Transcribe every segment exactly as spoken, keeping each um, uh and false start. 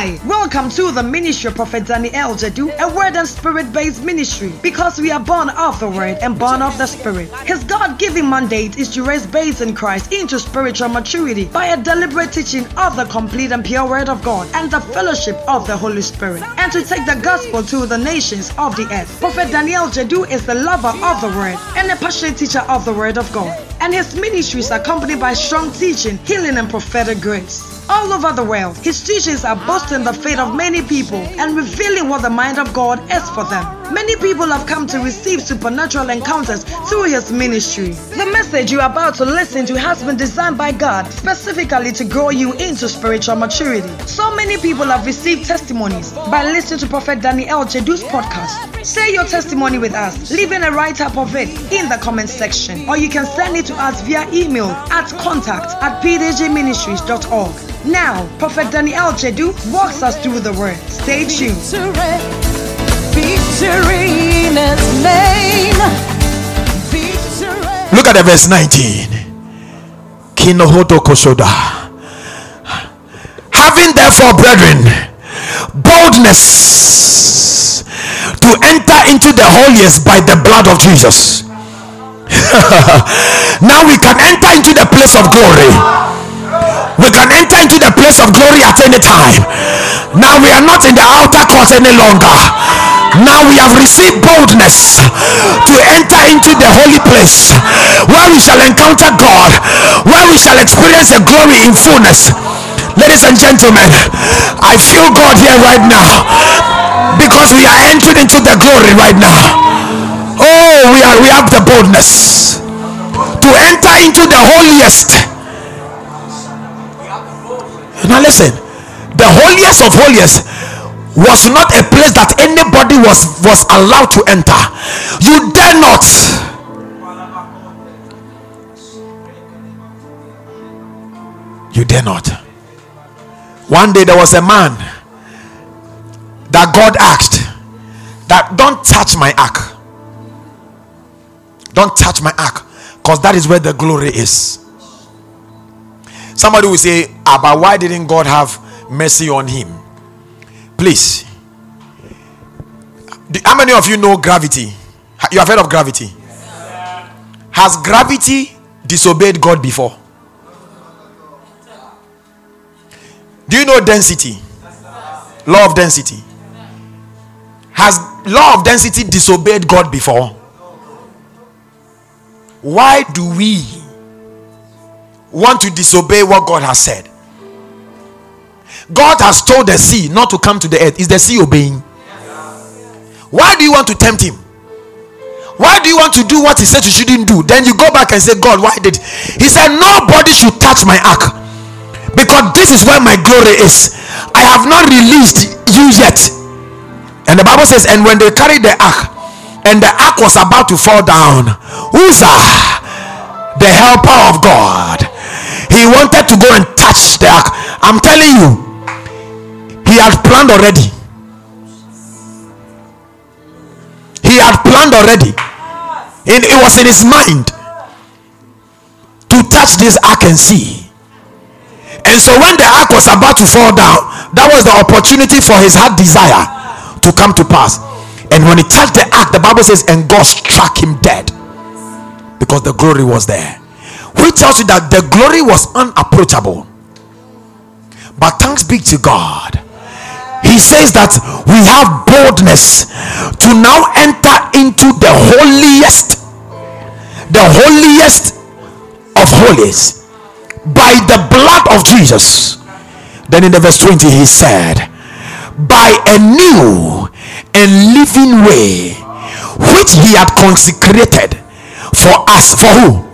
Hi, welcome to the ministry of Prophet Daniel Jedu, a word and spirit-based ministry, because we are born of the word and born of the spirit. His God-given mandate is to raise babes in Christ into spiritual maturity by a deliberate teaching of the complete and pure word of God and the fellowship of the Holy Spirit, and to take the gospel to the nations of the earth. Prophet Daniel Jedu is the lover of the word and a passionate teacher of the word of God, and his ministry is accompanied by strong teaching, healing and prophetic grace. All over the world, his teachings are boosting the faith of many people and revealing what the mind of God is for them. Many people have come to receive supernatural encounters through his ministry. The message you are about to listen to has been designed by God specifically to grow you into spiritual maturity. So many people have received testimonies by listening to Prophet Daniel Jedu's podcast. Share your testimony with us, leaving a write-up of it in the comment section, or you can send it to us via email at contact at p d g ministries dot org. Now, Prophet Daniel Jedu walks us through the word. Stay tuned. Look at the verse nineteen. Kinohoto Kosoda. Having therefore, brethren, boldness to enter into the holiest by the blood of Jesus. Now we can enter into the place of glory. We can enter into the place of glory at any time. Now we are not in the outer court any longer. Now we have received boldness to enter into the holy place, where we shall encounter God, where we shall experience the glory in fullness. Ladies and gentlemen, I feel God here right now, because we are entering into the glory right now. Oh, we are we have the boldness to enter into the holiest. Now listen, the holiest of holiest was not a place that anybody was was allowed to enter. You dare not. You dare not. One day there was a man that God asked that, don't touch my ark. Don't touch my ark, because that is where the glory is. Somebody will say, ah, but why didn't God have mercy on him? Please. Do, how many of you know gravity? You have heard of gravity? Yes. Has gravity disobeyed God before? Do you know density? Law of density. Has law of density disobeyed God before? Why do we want to disobey what God has said? God has told the sea not to come to the earth. Is the sea obeying? Yes. Why do you want to tempt him? Why do you want to do what he said you shouldn't do? Then you go back and say, God, why did he said nobody should touch my ark, because this is where my glory is. I have not released you yet. And the Bible says, and when they carried the ark, and the ark was about to fall down, Uzzah, the helper of God, he wanted to go and touch the ark. I'm telling you, he had planned already. He had planned already. And it was in his mind to touch this ark and see. And so when the ark was about to fall down, that was the opportunity for his heart desire to come to pass. And when he touched the ark, the Bible says, and God struck him dead, because the glory was there. Which tells you that the glory was unapproachable. But thanks be to God, he says that we have boldness to now enter into the holiest, the holiest of holies, by the blood of Jesus. Then in the verse twenty, he said, by a new and living way, which he had consecrated for us. For who?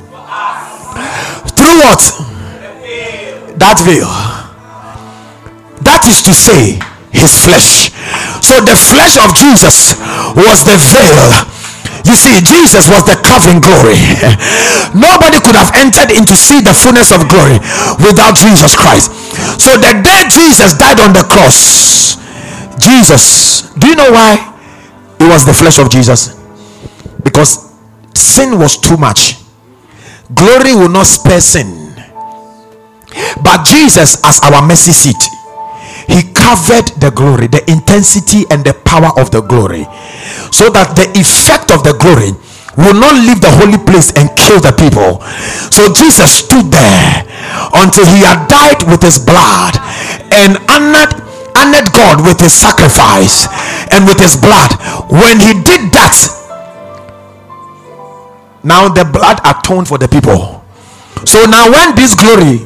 Through what? That veil. That is to say, his flesh. So the flesh of Jesus was the veil. You see, Jesus was the covering glory. Nobody could have entered in to see the fullness of glory without Jesus Christ. So the day Jesus died on the cross, Jesus, do you know why it was the flesh of Jesus? Because sin was too much. Glory will not spare sin. But Jesus, as our mercy seat, he covered the glory, the intensity and the power of the glory, so that the effect of the glory will not leave the holy place and kill the people. So Jesus stood there until he had died with his blood and honored, honored God with his sacrifice and with his blood. When he did that, now the blood atoned for the people. So now when this glory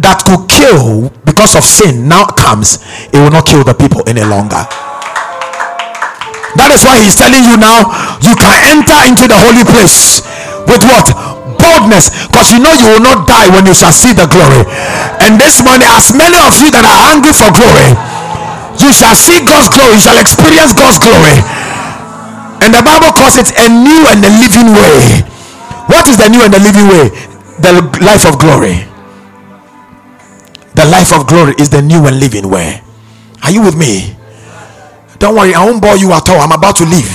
that could kill because of sin now comes, it will not kill the people any longer. That is why he's telling you now, you can enter into the holy place with what? Boldness, because you know you will not die when you shall see the glory. And this morning, as many of you that are hungry for glory, you shall see God's glory, you shall experience God's glory. And the Bible calls it a new and a living way. What is the new and the living way? The life of glory. The life of glory is the new and living way. Are you with me? Don't worry, I won't bore you at all. I'm about to leave.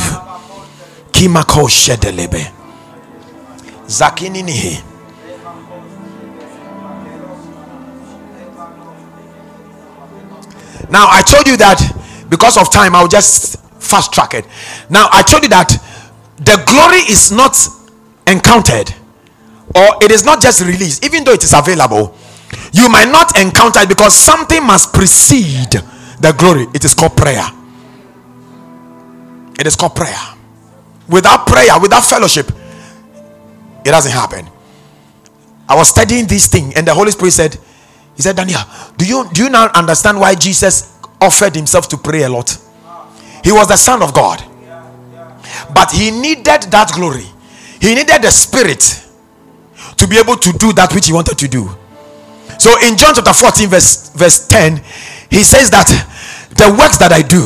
Kimako Shedelebe. Zakininihi. Now, I told you that because of time, I'll just fast track it. Now, I told you that the glory is not encountered, or it is not just released, even though it is available. You might not encounter it because something must precede the glory. It is called prayer. It is called prayer. Without prayer, without fellowship, it doesn't happen. I was studying this thing, and the Holy Spirit said, he said, Daniel, do you do you now understand why Jesus offered himself to pray a lot? He was the Son of God. But he needed that glory. He needed the Spirit to be able to do that which he wanted to do. So in John chapter fourteen, verse, verse ten, he says that the works that I do,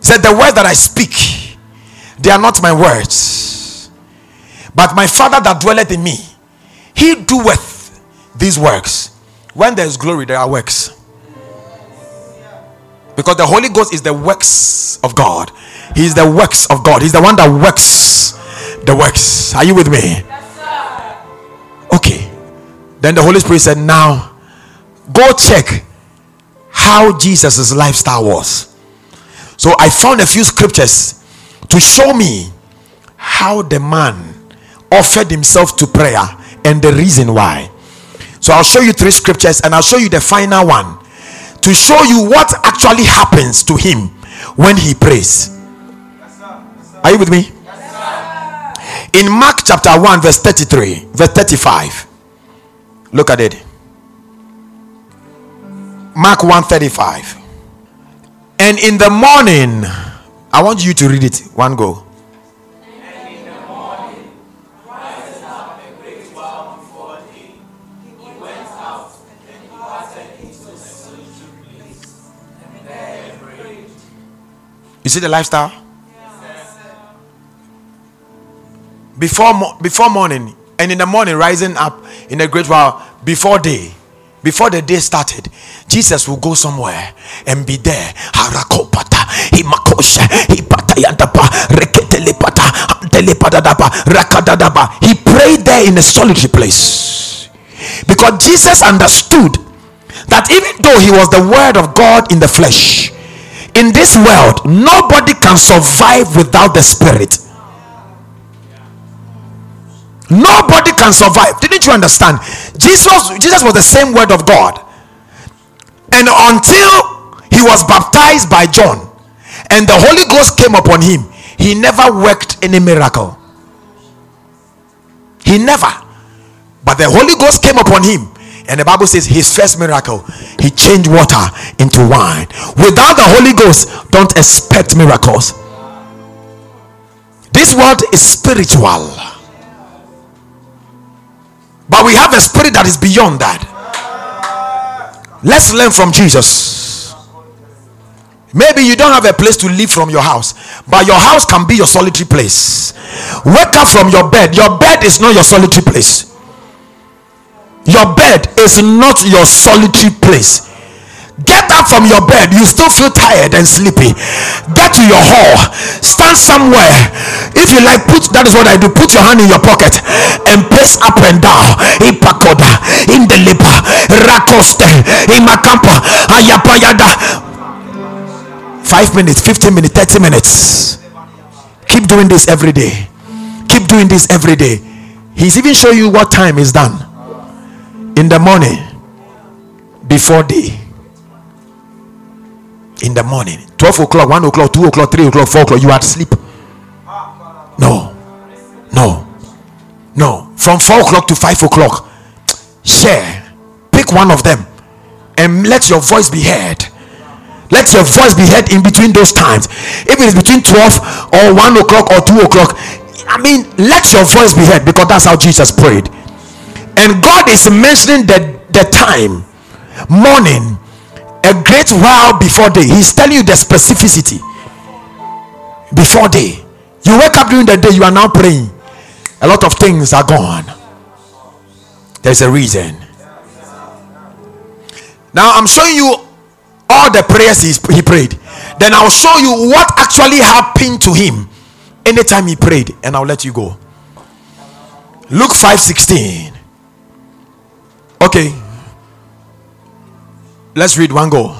said the words that I speak, they are not my words, but my Father that dwelleth in me, he doeth these works. When there is glory, there are works, because the Holy Ghost is the works of God. He is the works of God. He's the one that works the works. Are you with me? Okay. Then the Holy Spirit said, now go check how Jesus' lifestyle was. So I found a few scriptures to show me how the man offered himself to prayer and the reason why. So I'll show you three scriptures, and I'll show you the final one to show you what actually happens to him when he prays. Yes, sir. Yes, sir. Are you with me? Yes, sir. In Mark chapter one, verse thirty-three, verse thirty-five. Look at it. Mark one thirty-five. And in the morning, I want you to read it. One go. And in the morning, rising up a great while before day, he went out and departed into a solitary place, and there he prayed. You see the lifestyle? Yes. Before before morning, and in the morning, rising up in a great while before day. Before the day started, Jesus will go somewhere and be there. He prayed there in a solitary place, because Jesus understood that even though he was the Word of God in the flesh, in this world nobody can survive without the Spirit. Nobody can survive. Didn't you understand? Jesus, Jesus was the same Word of God. And until he was baptized by John and the Holy Ghost came upon him, he never worked any miracle. He never. But the Holy Ghost came upon him, and the Bible says his first miracle, he changed water into wine. Without the Holy Ghost, don't expect miracles. This world is spiritual. But we have a spirit that is beyond that. Let's learn from Jesus. Maybe you don't have a place to live from your house, but your house can be your solitary place. Wake up from your bed. Your bed is not your solitary place. Your bed is not your solitary place. Get up from your bed. You still feel tired and sleepy. Get to your hall. Stand somewhere. If you like, put, that is what I do. Put your hand in your pocket and pace up and down. In Pakoda, in Deliba, Rakosten in Macampa Ayapayada. Five minutes, fifteen minutes, thirty minutes. Keep doing this every day. Keep doing this every day. He's even showing you what time is done. In the morning, before day. In the morning, twelve o'clock, one o'clock, two o'clock, three o'clock, four o'clock, you are asleep. No, no, no. From four o'clock to five o'clock, share. Pick one of them and let your voice be heard. Let your voice be heard in between those times. If it is between twelve or one o'clock or two o'clock, I mean, let your voice be heard, because that's how Jesus prayed. And God is mentioning the, the time, morning, a great while before day. He's telling you the specificity. Before day. You wake up during the day, you are now praying. A lot of things are gone. There's a reason. Now I'm showing you all the prayers he, he prayed. Then I'll show you what actually happened to him anytime he prayed, and I'll let you go. Luke five sixteen. Okay, let's read one go.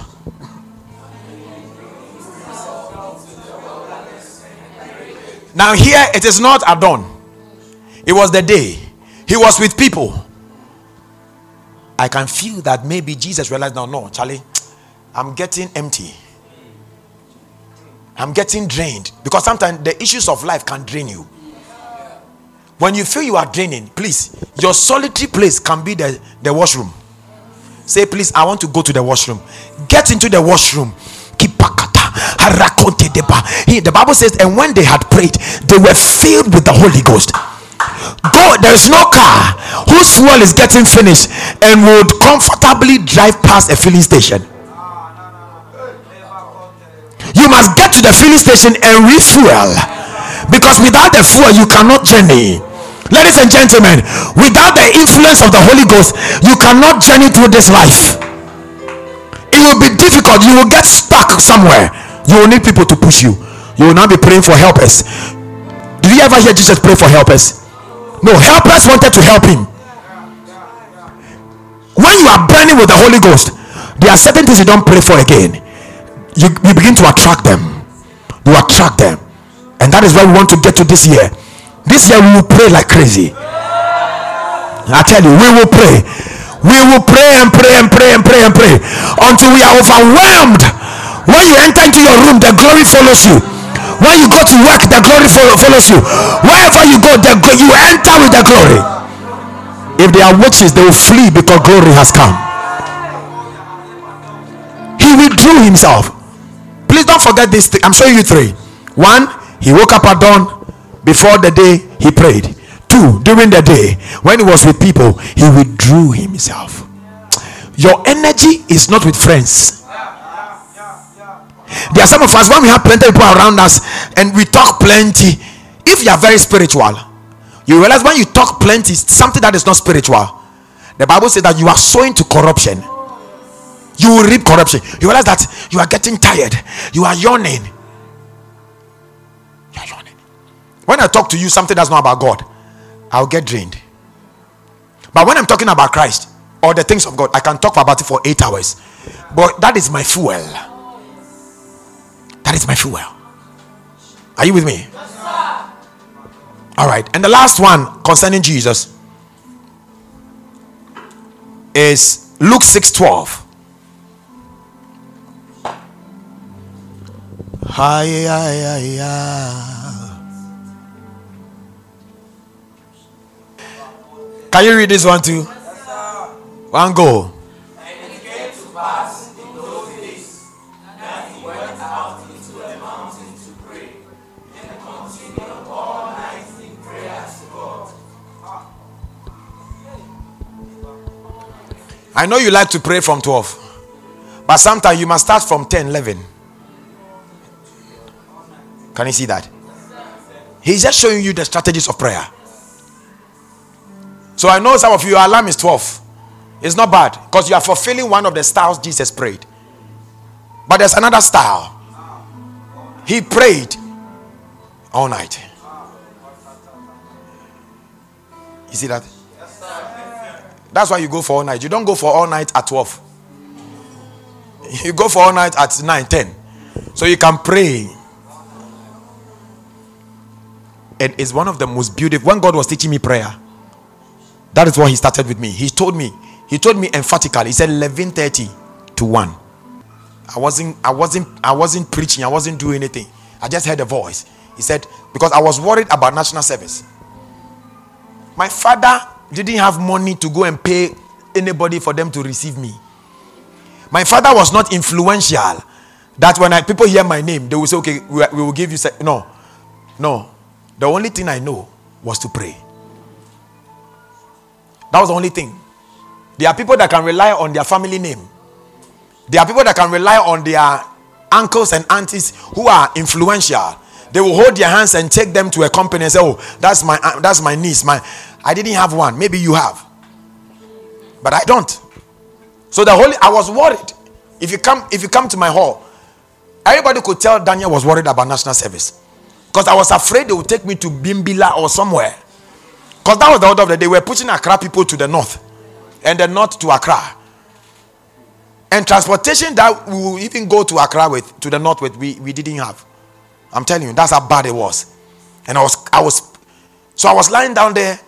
Now here it is not at dawn. It was the day. He was with people. I can feel that maybe Jesus realized, no, no, Charlie, I'm getting empty. I'm getting drained. Because sometimes the issues of life can drain you. When you feel you are draining, please, your solitary place can be the, the washroom. Say, please, I want to go to the washroom. Get into the washroom. The Bible says, and when they had prayed, they were filled with the Holy Ghost. Though there is no car whose fuel is getting finished and would comfortably drive past a filling station. You must get to the filling station and refuel, because without the fuel you cannot journey. Ladies and gentlemen, without the influence of the Holy Ghost, you cannot journey through this life. It will be difficult. You will get stuck somewhere. You will need people to push you. You will not be praying for helpers. Did you ever hear Jesus pray for helpers? No, helpers wanted to help him. When you are burning with the Holy Ghost, there are certain things you don't pray for again. You, you begin to attract them. You attract them. And that is where we want to get to this year. This year we will pray like crazy. I tell you, we will pray. We will pray and pray and pray and pray and pray until we are overwhelmed. When you enter into your room, the glory follows you. When you go to work, the glory follow, follows you. Wherever you go, the, you enter with the glory. If they are witches, they will flee because glory has come. He withdrew himself. Please don't forget this thing. I'm showing you three. One, he woke up at dawn. Before the day, he prayed. Two, during the day, when he was with people, he withdrew himself. Your energy is not with friends. There are some of us, when we have plenty of people around us and we talk plenty, if you are very spiritual, you realize when you talk plenty, something that is not spiritual. The Bible says that you are sowing to corruption. You will reap corruption. You realize that you are getting tired. You are yawning. You are yawning. When I talk to you something that's not about God, I'll get drained. But when I'm talking about Christ or the things of God, I can talk about it for eight hours. But that is my fuel. That is my fuel. Are you with me? Yes, sir. All right. And the last one concerning Jesus is Luke six twelve. Hi, hi, hi, hi. Can you read this one too? Yes, sir. One go. And it came to pass in those days that he went out into the mountain to pray, and continued all night in prayer to God. I know you like to pray from twelve, but sometimes you must start from ten, eleven. Can you see that? He's just showing you the strategies of prayer. So I know some of you, your alarm is twelve. It's not bad, because you are fulfilling one of the styles Jesus prayed. But there's another style. He prayed all night. You see that? That's why you go for all night. You don't go for all night at twelve. You go for all night at nine, ten. So you can pray. And it's one of the most beautiful. When God was teaching me prayer, that is what he started with me. He told me, he told me emphatically, he said eleven thirty to one. I wasn't, I wasn't, I wasn't preaching. I wasn't doing anything. I just heard a voice. He said, because I was worried about national service. My father didn't have money to go and pay anybody for them to receive me. My father was not influential. That when I, people hear my name, they will say, okay, we, we will give you. Se-. No, no. The only thing I know was to pray. That was the only thing. There are people that can rely on their family name. There are people that can rely on their uncles and aunties who are influential. They will hold their hands and take them to a company and say, oh, that's my that's my niece. My, I didn't have one. Maybe you have. But I don't. So the whole, I was worried. If you come, if you come to my hall, everybody could tell Daniel was worried about national service. Because I was afraid they would take me to Bimbila or somewhere. Because that was the order of the day. They were pushing Accra people to the north. And the north to Accra. And transportation that we will even go to Accra with, to the north with, we, we didn't have. I'm telling you, that's how bad it was. And I was, I was, so I was lying down there.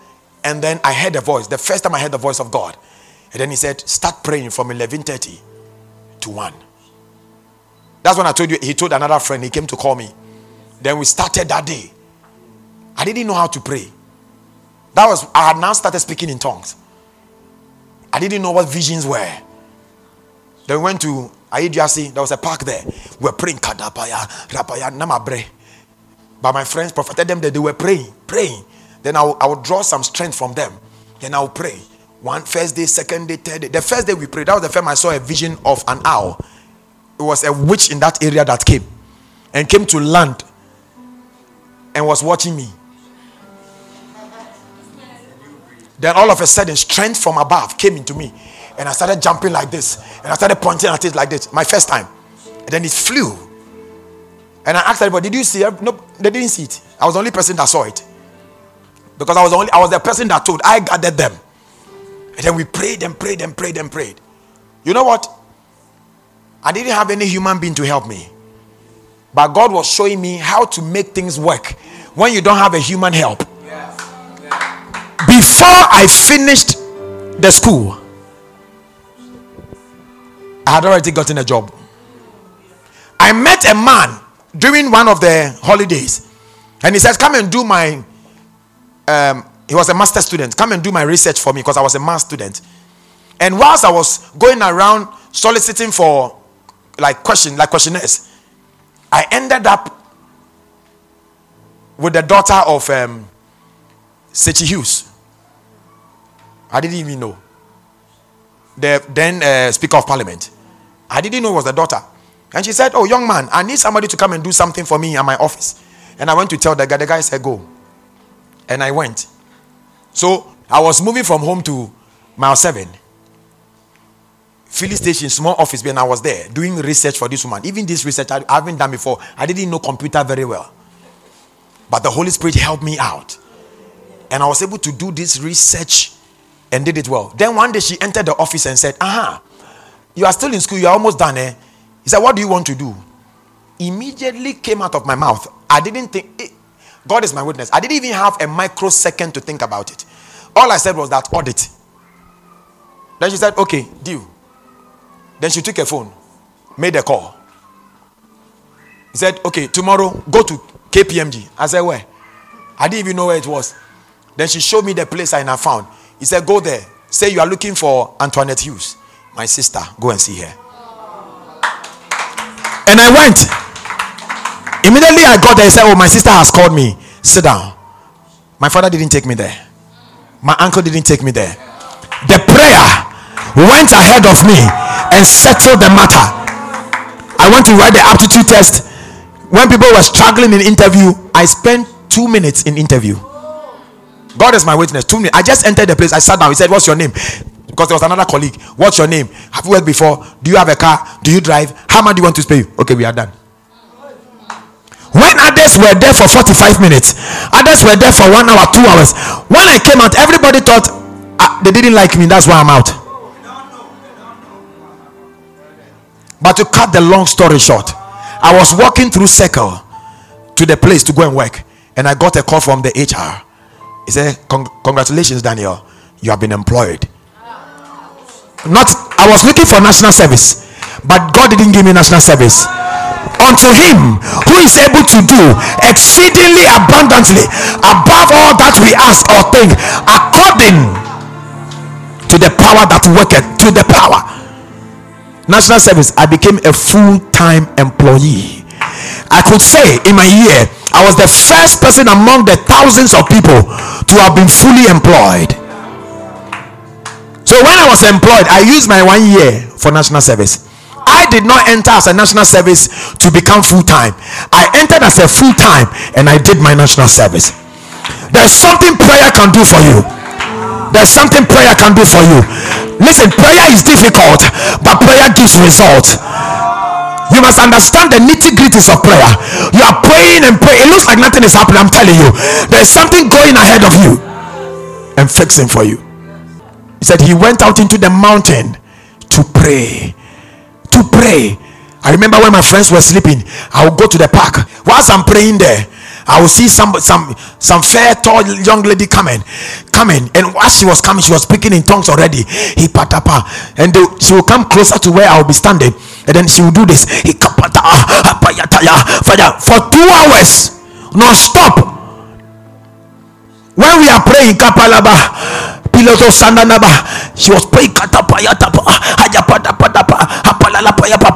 And then I heard a voice. The first time I heard the voice of God. And then he said, start praying from eleven thirty to one. That's when I told you, he told another friend, he came to call me. Then we started that day. I didn't know how to pray. That was, I had now started speaking in tongues. I didn't know what visions were. Then we went to Idrasi. There was a park there. We were praying. Kadapaya, Rapaya, Namabre. But my friends profited them that they were praying, praying. Then I would, I would draw some strength from them. Then I would pray. One first day, second day, third day. The first day we prayed, that was the first time I saw a vision of an owl. It was a witch in that area that came and came to land and was watching me. Then all of a sudden, strength from above came into me. And I started jumping like this. And I started pointing at it like this. My first time. And then it flew. And I asked everybody, did you see it? Nope, they didn't see it. I was the only person that saw it. Because I was the only, I was the person that told. I gathered them. And then we prayed and prayed and prayed and prayed. You know what? I didn't have any human being to help me. But God was showing me how to make things work when you don't have a human help. Yes. Yes. Before I finished the school, I had already gotten a job. I met a man during one of the holidays. And he says, come and do my... Um, he was a master's student. Come and do my research for me because I was a master's student. And whilst I was going around soliciting for like question, like questionnaires, I ended up with the daughter of um, Sachie Hughes. I didn't even know. The then uh, Speaker of Parliament. I didn't know it was the daughter. And she said, oh, young man, I need somebody to come and do something for me at my office. And I went to tell the guy. The guy said, go. And I went. So I was moving from home to mile seven. Philly Station, small office, when I was there doing research for this woman. Even this research I haven't done before. I didn't know computer very well. But the Holy Spirit helped me out. And I was able to do this research and did it well. Then one day she entered the office and said, aha, you are still in school. You are almost done, eh? He said, what do you want to do? Immediately came out of my mouth. I didn't think, it, God is my witness. I didn't even have a microsecond to think about it. All I said was that audit. Then she said, okay, deal. Then she took a phone, made a call. He said, okay, tomorrow, go to K P M G. I said, where? I didn't even know where it was. Then she showed me the place and I found. He said, go there. Say you are looking for Antoinette Hughes. My sister, go and see her. And I went. Immediately I got there. He said, oh, my sister has called me. Sit down. My father didn't take me there. My uncle didn't take me there. The prayer went ahead of me and settled the matter. I went to write the aptitude test. When people were struggling in interview, I spent two minutes in interview. God is my witness. Two minutes. I just entered the place. I sat down. He said, what's your name? Because there was another colleague. What's your name? Have you worked before? Do you have a car? Do you drive? How much do you want to pay you? Okay, we are done. When others were there for forty-five minutes, others were there for one hour, two hours. When I came out, everybody thought, they didn't like me, that's why I'm out. But to cut the long story short, I was walking through Circle to the place to go and work, and I got a call from the H R. He said, congratulations, Daniel, you have been employed. Not, I was looking for national service, but God didn't give me national service. Unto him who is able to do exceedingly abundantly above all that we ask or think, according to the power that worketh, to the power. National service, I became a full-time employee. I could say in my year, I was the first person among the thousands of people to have been fully employed. So when I was employed, I used my one year for national service. I did not enter as a national service to become full-time. I entered as a full-time and I did my national service. There's something prayer can do for you. There's something prayer can do for you. Listen, prayer is difficult, but prayer gives results. You must understand the nitty-gritties of prayer. You are praying and praying. It looks like nothing is happening. I'm telling you, there's something going ahead of you and fixing for you. He said he went out into the mountain to pray. To pray. I remember when my friends were sleeping, I would go to the park. Whilst I'm praying there, I would see some some some fair tall young lady coming, coming, and while she was coming, she was speaking in tongues already. He patapa, and they, she would come closer to where I would be standing, and then she would do this. He kapata for two hours, no stop. When we are praying, kapalaba. She was praying.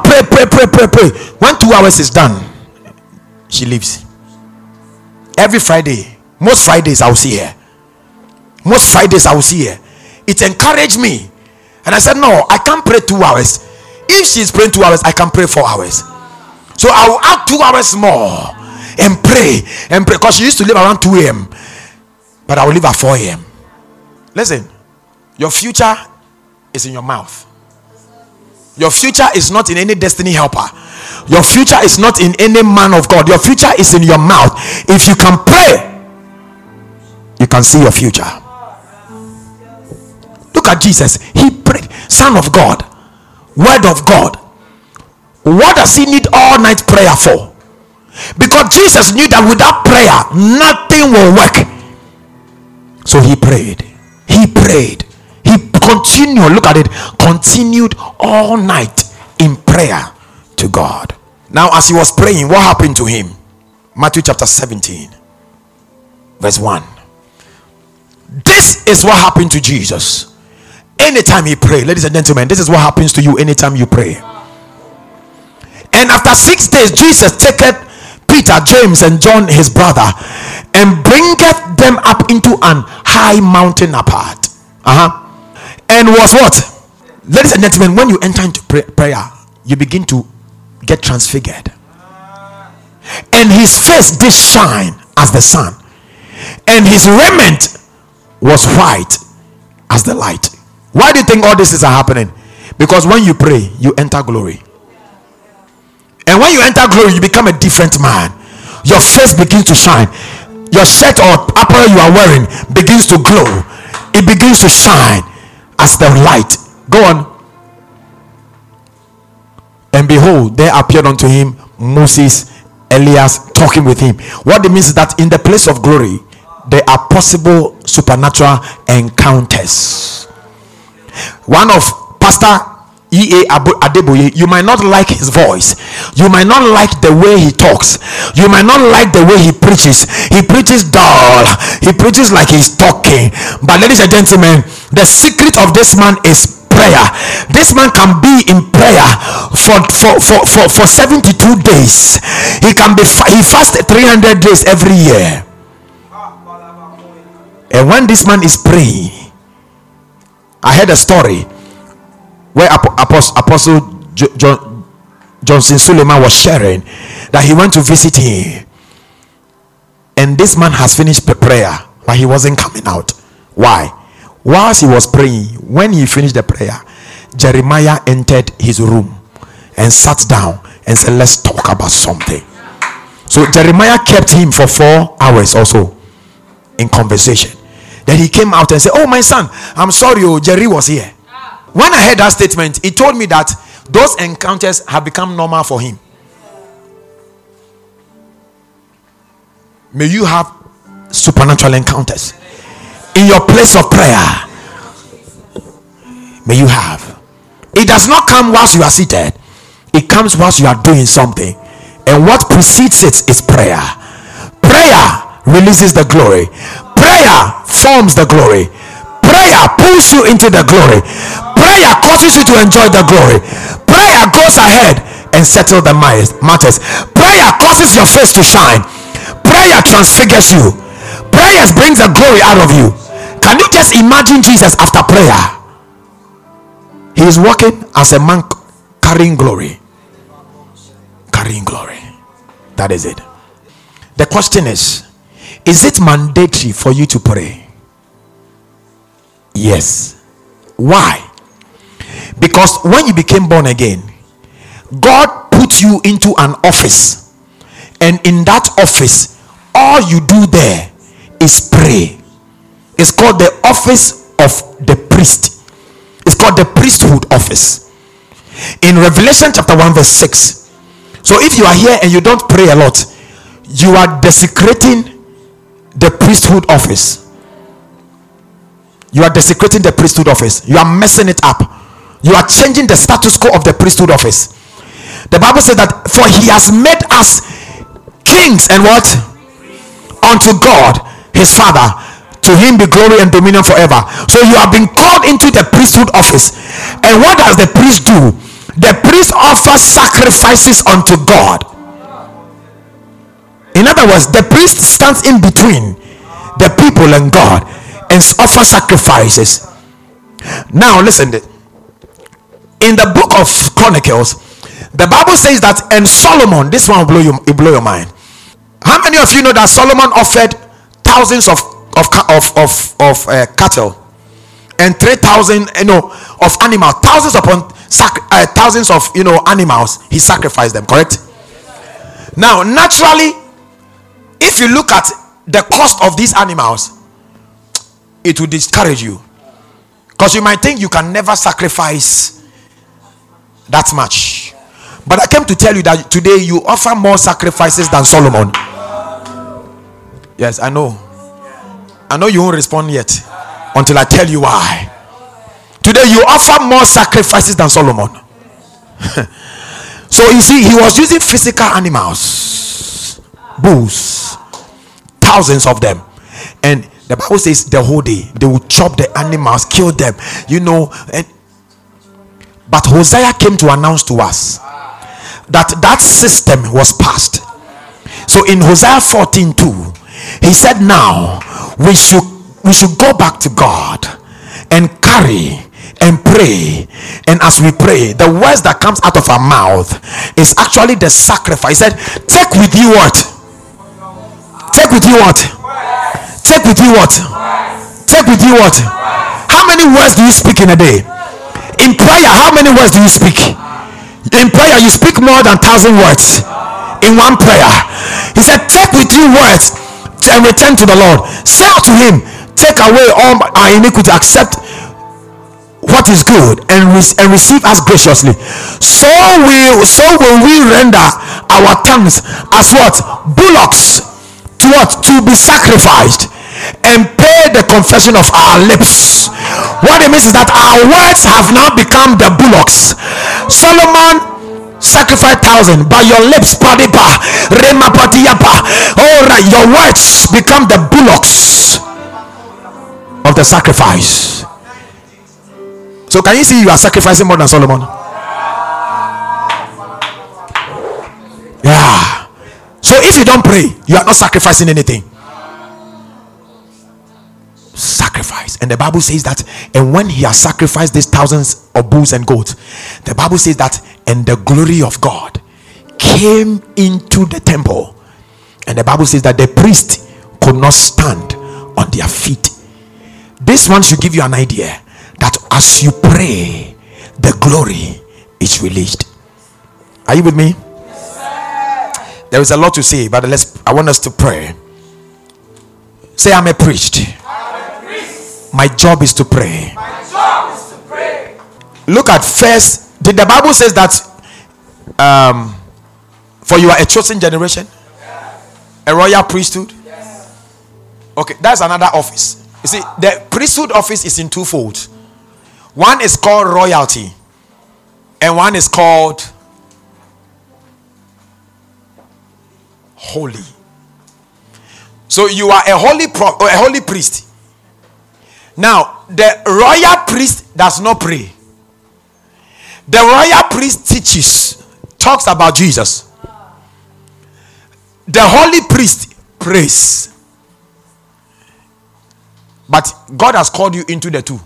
Pray, pray, pray, pray, pray. When two hours is done, she leaves. Every Friday, most Fridays I will see her. Most Fridays I will see her. It encouraged me. And I said, no, I can't pray two hours. If she's praying two hours, I can pray four hours. So I will add two hours more and pray and pray. Because she used to leave around two a.m. But I will leave at four a.m. Listen, your future is in your mouth. Your future is not in any destiny helper. Your future is not in any man of God. Your future is in your mouth. If you can pray, you can see your future. Look at Jesus. He prayed, Son of God, Word of God. What does he need all night prayer for? Because Jesus knew that without prayer, nothing will work. So he prayed. He prayed. He continued. Look at it. Continued all night in prayer to God. Now, as he was praying, what happened to him? Matthew chapter seventeen, verse one. This is what happened to Jesus. Anytime he prayed, ladies and gentlemen, this is what happens to you anytime you pray. And after six days, Jesus taketh Peter, James, and John, his brother, and bringeth them up into an high mountain apart. Uh-huh. And was what? Ladies and gentlemen, when you enter into pray- prayer, you begin to get transfigured. And his face did shine as the sun, and his raiment was white as the light. Why do you think all these things are happening? Because when you pray, you enter glory. And when you enter glory, you become a different man. Your face begins to shine. Your shirt or apparel you are wearing begins to glow. It begins to shine as the light. Go on. And behold, there appeared unto him Moses, Elias, talking with him. What it means is that in the place of glory, there are possible supernatural encounters. One of Pastor E A. Adeboye, you might not like his voice, you might not like the way he talks, you might not like the way he preaches. He preaches dull, he preaches like he's talking. But ladies and gentlemen, the secret of this man is prayer. This man can be in prayer for for for for, for seventy-two days. He can be he fasted three hundred days every year. And when this man is praying, I heard a story where Apostle Johnson Suleiman was sharing that he went to visit him, and this man has finished prayer, but he wasn't coming out. Why? Whilst he was praying, when he finished the prayer, Jeremiah entered his room and sat down and said, "Let's talk about something." So Jeremiah kept him for four hours or so in conversation. Then he came out and said, oh, my son, I'm sorry, oh, Jerry was here. Ah. When I heard that statement, it told me that those encounters have become normal for him. May you have supernatural encounters. In your place of prayer, may you have. It does not come whilst you are seated. It comes whilst you are doing something. And what precedes it is prayer. Prayer releases the glory. Prayer forms the glory. Prayer pulls you into the glory. Prayer causes you to enjoy the glory. Prayer goes ahead and settles the matters. Prayer causes your face to shine. Prayer transfigures you. Prayer brings the glory out of you. Can you just imagine Jesus after prayer? He is walking as a man carrying glory. Carrying glory. That is it. The question is, is it mandatory for you to pray? Yes. Why? Because when you became born again, God put you into an office, and in that office, all you do there is pray. It's called the office of the priest. It's called the priesthood office. In Revelation chapter one verse six. So if you are here and you don't pray a lot, you are desecrating the priesthood office. You are desecrating the priesthood office. You are messing it up. You are changing the status quo of the priesthood office. The Bible says that, for he has made us kings and what? Unto God his Father. To him be glory and dominion forever. So you have been called into the priesthood office. And what does the priest do? The priest offers sacrifices unto God. In other words, the priest stands in between the people and God and offers sacrifices. Now, listen. In the book of Chronicles, the Bible says that, and Solomon, this one will blow you, will blow your mind. How many of you know that Solomon offered thousands of of of of, of uh, cattle and three thousand, you know, of animals, thousands upon sac- uh, thousands of you know animals. He sacrificed them. Correct. Now, naturally, if you look at the cost of these animals, it will discourage you, because you might think you can never sacrifice that much. But I came to tell you that today you offer more sacrifices than Solomon. Yes, I know. I know you won't respond yet until I tell you why. Today you offer more sacrifices than Solomon. So you see, he was using physical animals, bulls, thousands of them, and the Bible says the whole day they would chop the animals, kill them, you know. And but Hosea came to announce to us that that system was passed. So in Hosea fourteen two, he said, now we should we should go back to God and carry and pray, and as we pray, the words that comes out of our mouth is actually the sacrifice. He said, take with you what? Take with you what? Take with you what? Take with you what? How many words do you speak in a day? In prayer, how many words do you speak? In prayer, you speak more than thousand words in one prayer. He said, take with you words and return to the Lord. Say unto him, take away all our iniquity, accept what is good, and, re- and receive us graciously. So will so will we render our tongues as what? Bullocks to what? To be sacrificed, and pay the confession of our lips. What it means is that our words have now become the bullocks. Solomon sacrifice thousand, but your lips, padipa, rema patiyapa. All right, your words become the bullocks of the sacrifice. So can you see you are sacrificing more than Solomon? Yeah. So if you don't pray, you are not sacrificing anything. Sacrifice. And the Bible says that, and when he has sacrificed these thousands of bulls and goats, the Bible says that, and the glory of God came into the temple. And the Bible says that the priest could not stand on their feet. This one should give you an idea that as you pray, the glory is released. Are you with me? Yes, sir. There is a lot to say, but let's I want us to pray. Say, I'm a priest. I'm a priest. My job is to pray. My job is to pray. Look at first. Did the Bible says that um, for you are a chosen generation? Yes. A royal priesthood? Yes. Okay, that's another office. You see, the priesthood office is in twofold. One is called royalty, and one is called holy. So you are a holy pro- or a holy priest. Now, the royal priest does not pray. The royal priest teaches, talks about Jesus. The holy priest prays. But God has called you into the two.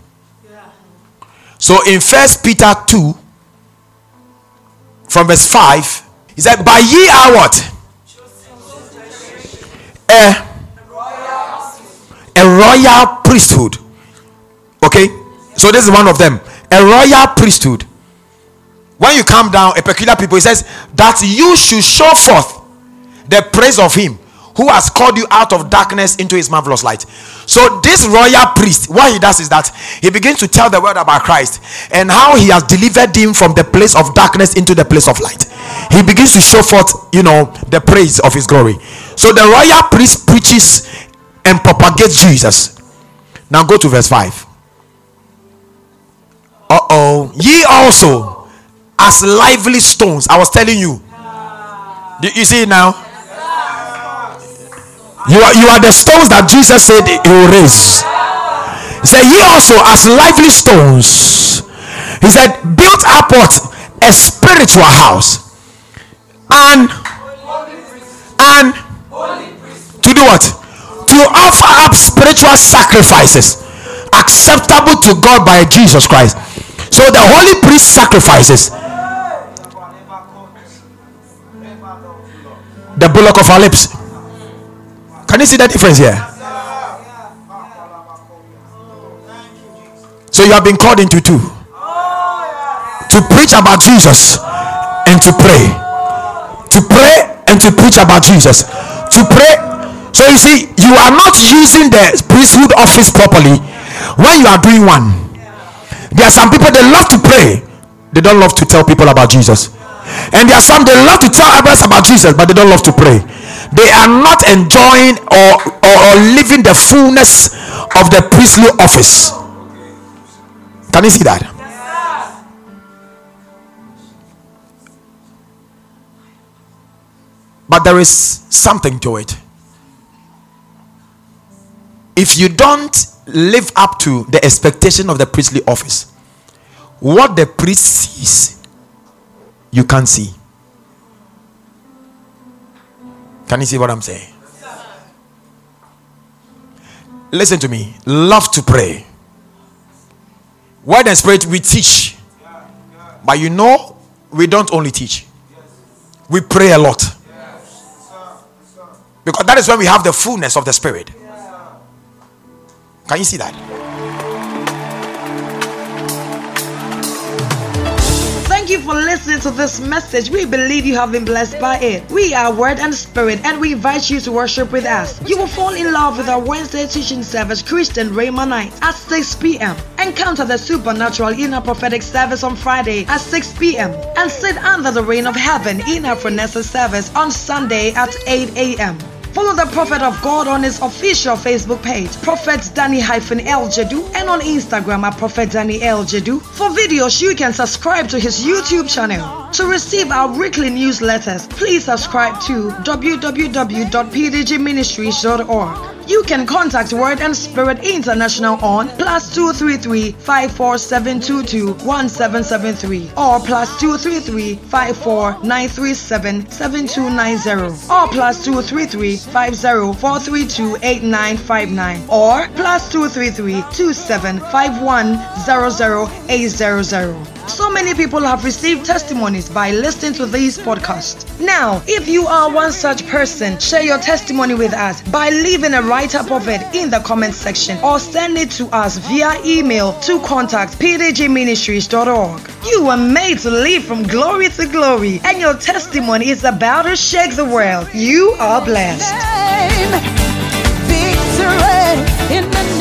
Yeah. So in First Peter two, from verse five, he said, by ye are what? A, a royal priesthood. Okay? So this is one of them. A royal priesthood. When you come down, a peculiar people, it says that you should show forth the praise of him who has called you out of darkness into his marvelous light. So this royal priest, what he does is that he begins to tell the world about Christ and how he has delivered him from the place of darkness into the place of light. He begins to show forth, you know, the praise of his glory. So the royal priest preaches and propagates Jesus. Now go to verse five. Uh-oh. Ye also, as lively stones, I was telling you. You see it now? You are, you are the stones that Jesus said he will raise. He said, ye also as lively stones. He said, built up what? A spiritual house. And, and to do what? To offer up spiritual sacrifices acceptable to God by Jesus Christ. So the holy priest sacrifices. The bullock of our lips. Can you see that difference here? So you have been called into two. To preach about Jesus and to pray. To pray and to preach about Jesus. To pray. So you see, you are not using the priesthood office properly when you are doing one. There are some people, they love to pray. They don't love to tell people about Jesus. And there are some, they love to tell others about Jesus, but they don't love to pray. They are not enjoying or, or, or living the fullness of the priestly office. Can you see that? Yes. But there is something to it. If you don't live up to the expectation of the priestly office, what the priest sees, you can't see. Can you see what I'm saying? Listen to me. Love to pray. Word and Spirit, we teach. But you know, we don't only teach. We pray a lot. Because that is when we have the fullness of the Spirit. Can you see that? Thank you for listening to this message. We believe you have been blessed by it. We are Word and Spirit, and we invite you to worship with us. You will fall in love with our Wednesday teaching service, Christian Rhema Night, at six p.m. Encounter the supernatural in our prophetic service on Friday at six p.m. and sit under the rain of heaven in our Frenessa service on Sunday at eight a.m. Follow the Prophet of God on his official Facebook page, Prophet Daniel Jedu, and on Instagram at Prophet Daniel Jedu. For videos, you can subscribe to his YouTube channel. To receive our weekly newsletters, please subscribe to w w w dot p d g ministries dot org. You can contact Word and Spirit International on plus two three three, five four seven two two, one seven seven three or plus two three three, five four nine three seven, seven two nine zero or plus two three three, five zero four three two eight nine five nine or plus two three three, two seven five one, zero zero eight zero zero. So many people have received testimonies by listening to these podcasts. Now, if you are one such person, share your testimony with us by leaving a write-up of it in the comment section or send it to us via email to contact p d g ministries dot org. You were made to live from glory to glory, and your testimony is about to shake the world. You are blessed. Victory in the